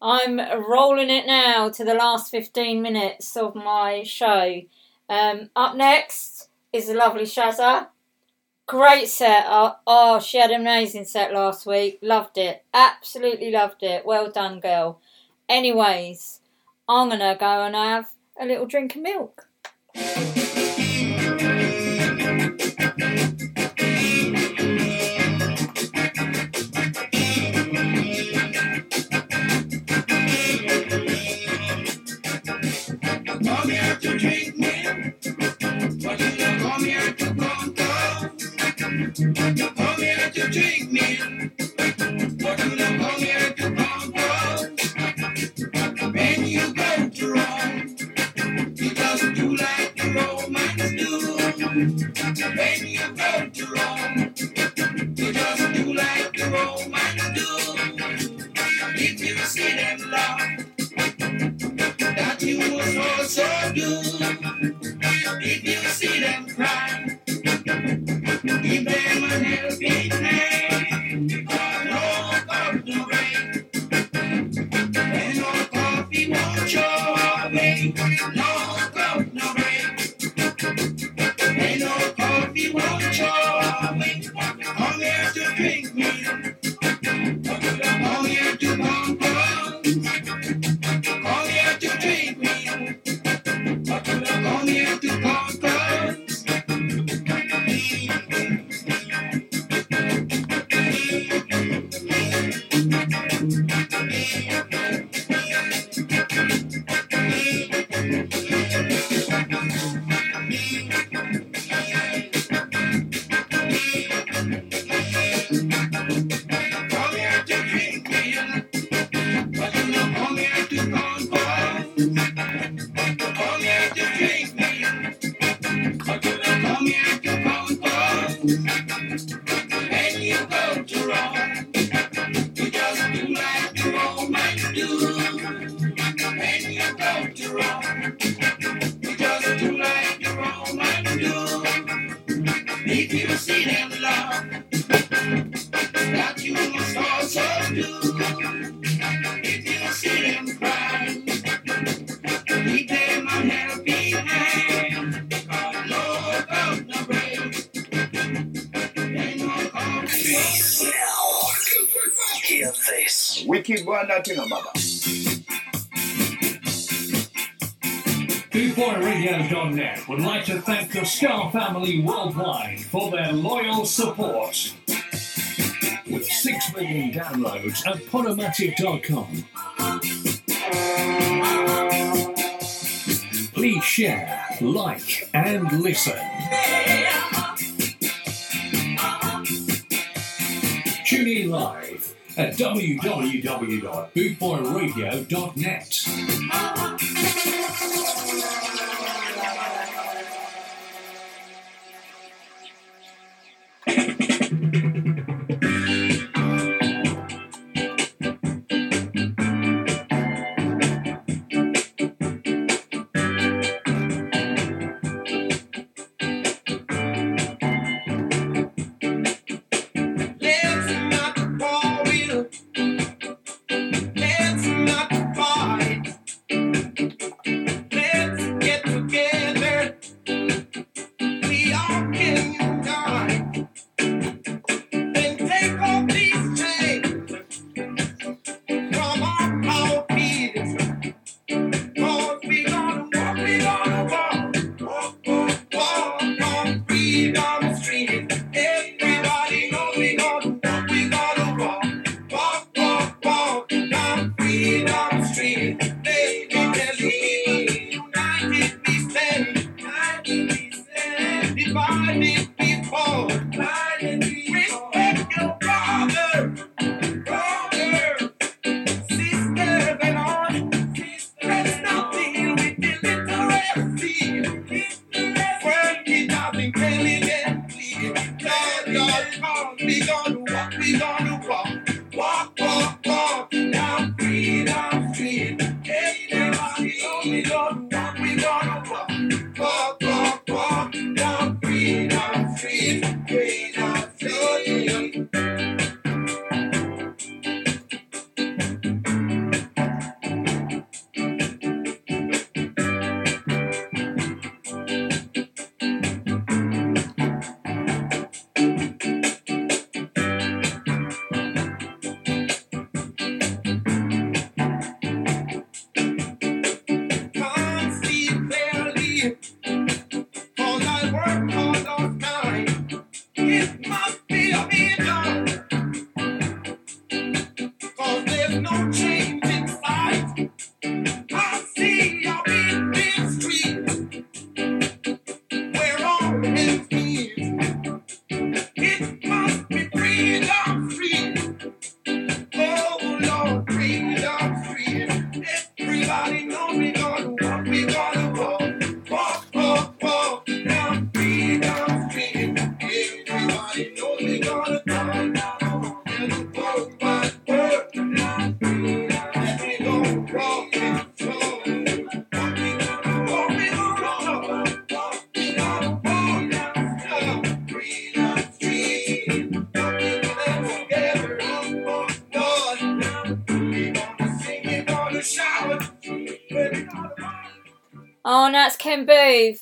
I'm rolling it now to the last fifteen minutes of my show. Um, up next is the lovely Shazza. Great set. Oh, oh, she had an amazing set last week. Loved it. Absolutely loved it. Well done, girl. Anyways, I'm going to go and have a little drink of milk. boot boy radio dot net would like to thank the Scar family worldwide for their loyal support. With six million downloads at podomatic dot com. Please share, like, and listen. Tune in live at w w w dot boot boy radio dot net.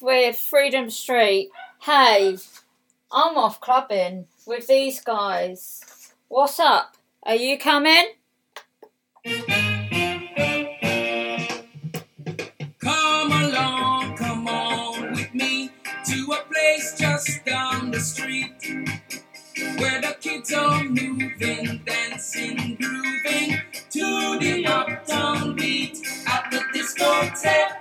With Freedom Street. Hey, I'm off clubbing with these guys. What's up? Are you coming? Come along, come on with me to a place just down the street where the kids are moving, dancing, grooving to the uptown beat at the discotheque.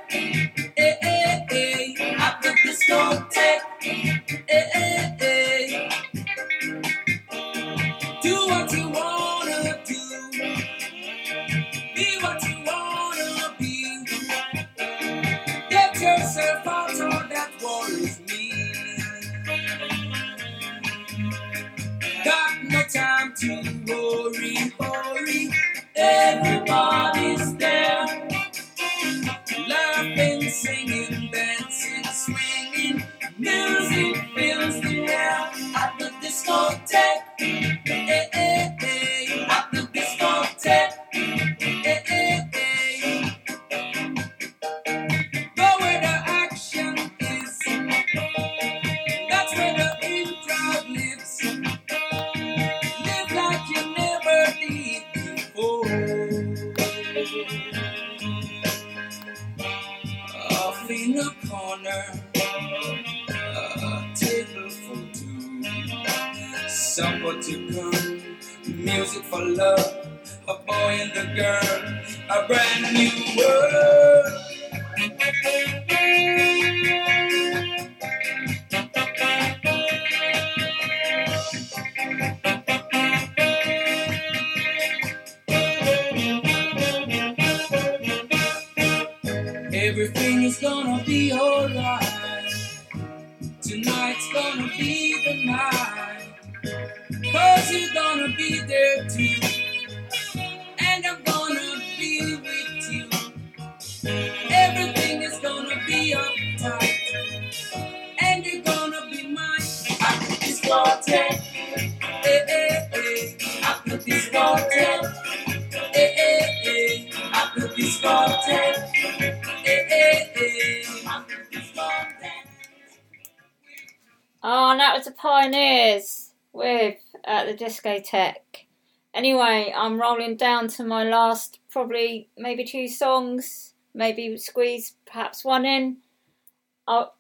A brand new world. Everything is gonna be alright. Tonight's gonna be the night. Cause you're gonna be there too. And I'm gonna be with you. Everything is gonna be uptight. And you're gonna be mine. After this quartet, eh, eh, eh. After this quartet, eh, eh, eh. After this quartet. Oh, and that was the Pioneers with uh, the discotheque. Anyway, I'm rolling down to my last, probably maybe two songs, maybe squeeze perhaps one in. I'll,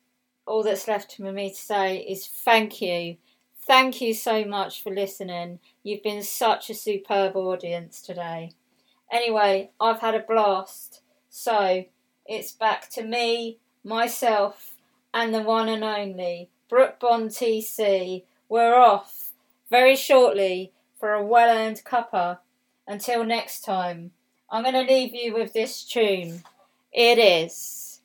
all that's left for me to say is thank you. Thank you so much for listening. You've been such a superb audience today. Anyway, I've had a blast. So it's back to me, myself, and the one and only Brooke Bond T C. We're off very shortly for a well-earned cuppa. Until next time, I'm going to leave you with this tune. It is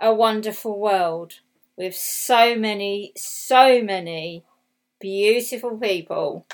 A Wonderful World with so many, so many beautiful people.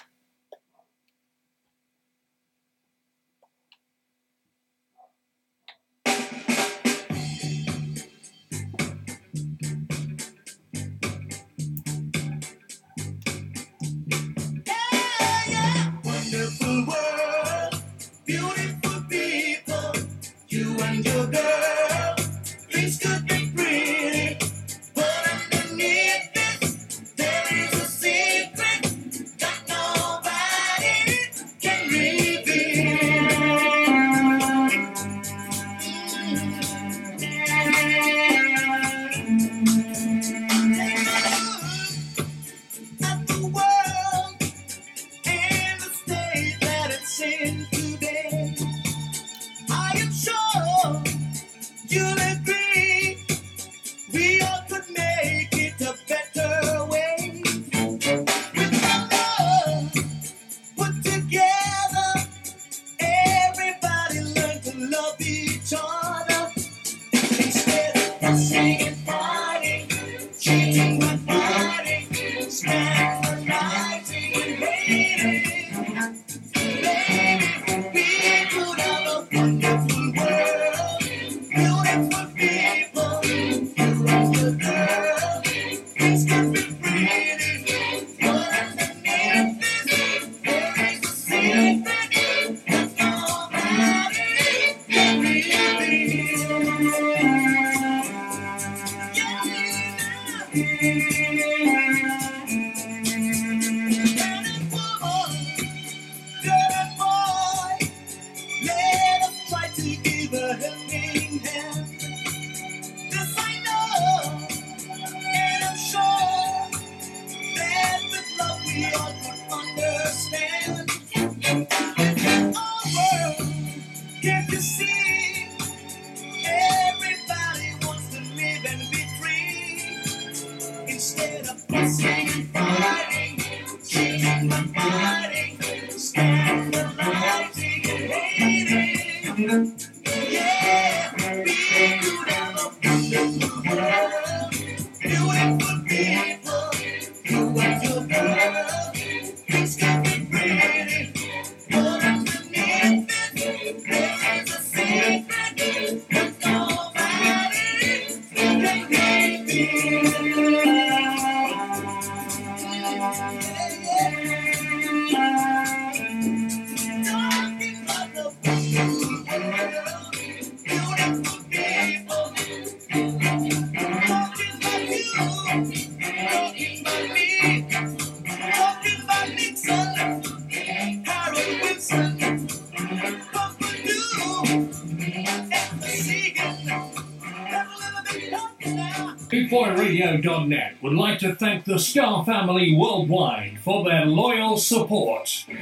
boot boy radio dot net would like to thank the Scar family worldwide for their loyal support. Loyal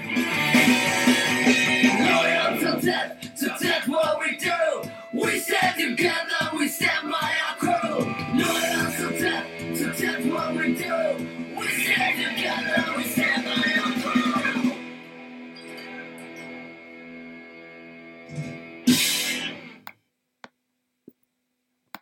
to death, to death what we do. We stand together, we stand